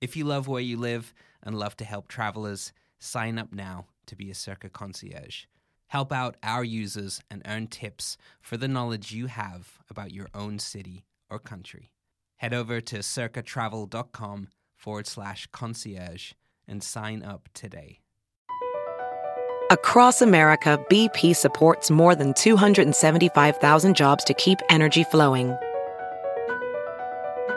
If you love where you live and love to help travelers, sign up now to be a Circa Concierge. Help out our users and earn tips for the knowledge you have about your own city or country. Head over to circatravel.com/concierge and sign up today. Across America, BP supports more than 275,000 jobs to keep energy flowing.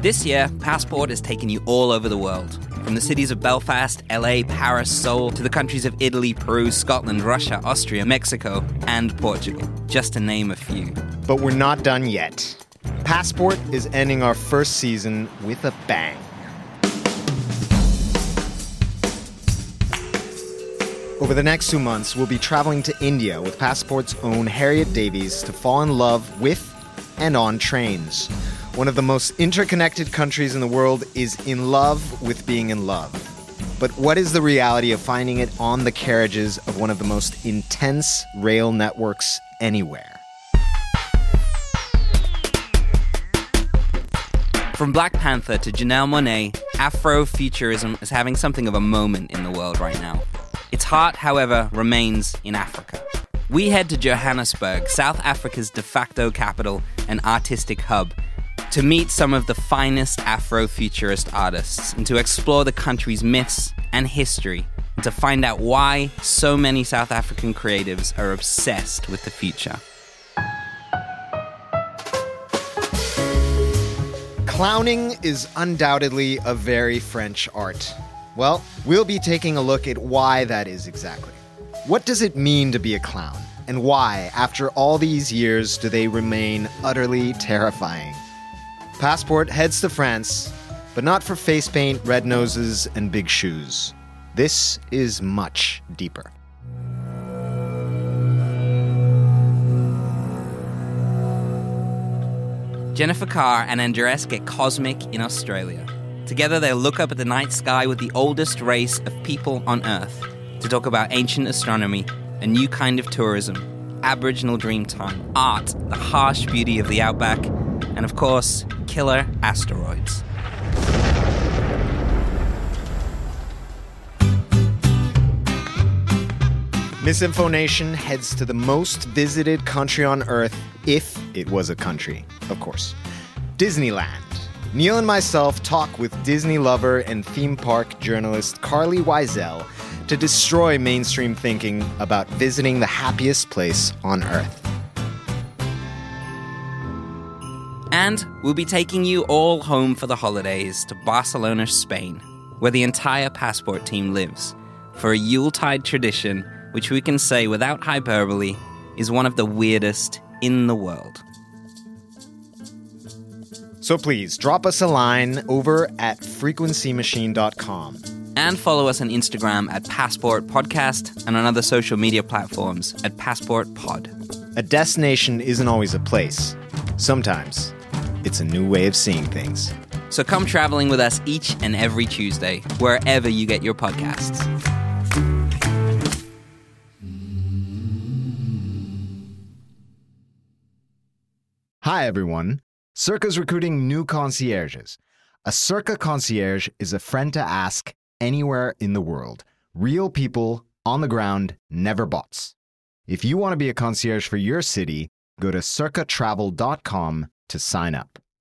This year, Passport has taken you all over the world. From the cities of Belfast, LA, Paris, Seoul, to the countries of Italy, Peru, Scotland, Russia, Austria, Mexico, and Portugal, just to name a few. But we're not done yet. Passport is ending our first season with a bang. Over the next 2 months, we'll be traveling to India with Passport's own Harriet Davies to fall in love with and on trains. One of the most interconnected countries in the world is in love with being in love. But what is the reality of finding it on the carriages of one of the most intense rail networks anywhere? From Black Panther to Janelle Monáe, Afrofuturism is having something of a moment in the world right now. Its heart, however, remains in Africa. We head to Johannesburg, South Africa's de facto capital and artistic hub, to meet some of the finest Afrofuturist artists and to explore the country's myths and history and to find out why so many South African creatives are obsessed with the future. Clowning is undoubtedly a very French art. Well, we'll be taking a look at why that is exactly. What does it mean to be a clown? And why, after all these years, do they remain utterly terrifying? Passport heads to France, but not for face paint, red noses, and big shoes. This is much deeper. Jennifer Carr and Andres get cosmic in Australia. Together they'll look up at the night sky with the oldest race of people on Earth to talk about ancient astronomy, a new kind of tourism, Aboriginal Dreamtime, art, the harsh beauty of the outback, and of course, killer asteroids. MisinfoNation heads to the most visited country on Earth, if it was a country, of course. Disneyland. Neil and myself talk with Disney lover and theme park journalist Carly Wiesel to destroy mainstream thinking about visiting the happiest place on Earth. And we'll be taking you all home for the holidays to Barcelona, Spain, where the entire Passport team lives, for a Yuletide tradition which we can say without hyperbole is one of the weirdest in the world. So please drop us a line over at FrequencyMachine.com. And follow us on Instagram at Passport Podcast and on other social media platforms at Passport Pod. A destination isn't always a place. Sometimes it's a new way of seeing things. So come traveling with us each and every Tuesday, wherever you get your podcasts. Hi, Hi, everyone. Circa's recruiting new concierges. A Circa concierge is a friend to ask anywhere in the world. Real people on the ground, never bots. If you want to be a concierge for your city, go to circatravel.com to sign up.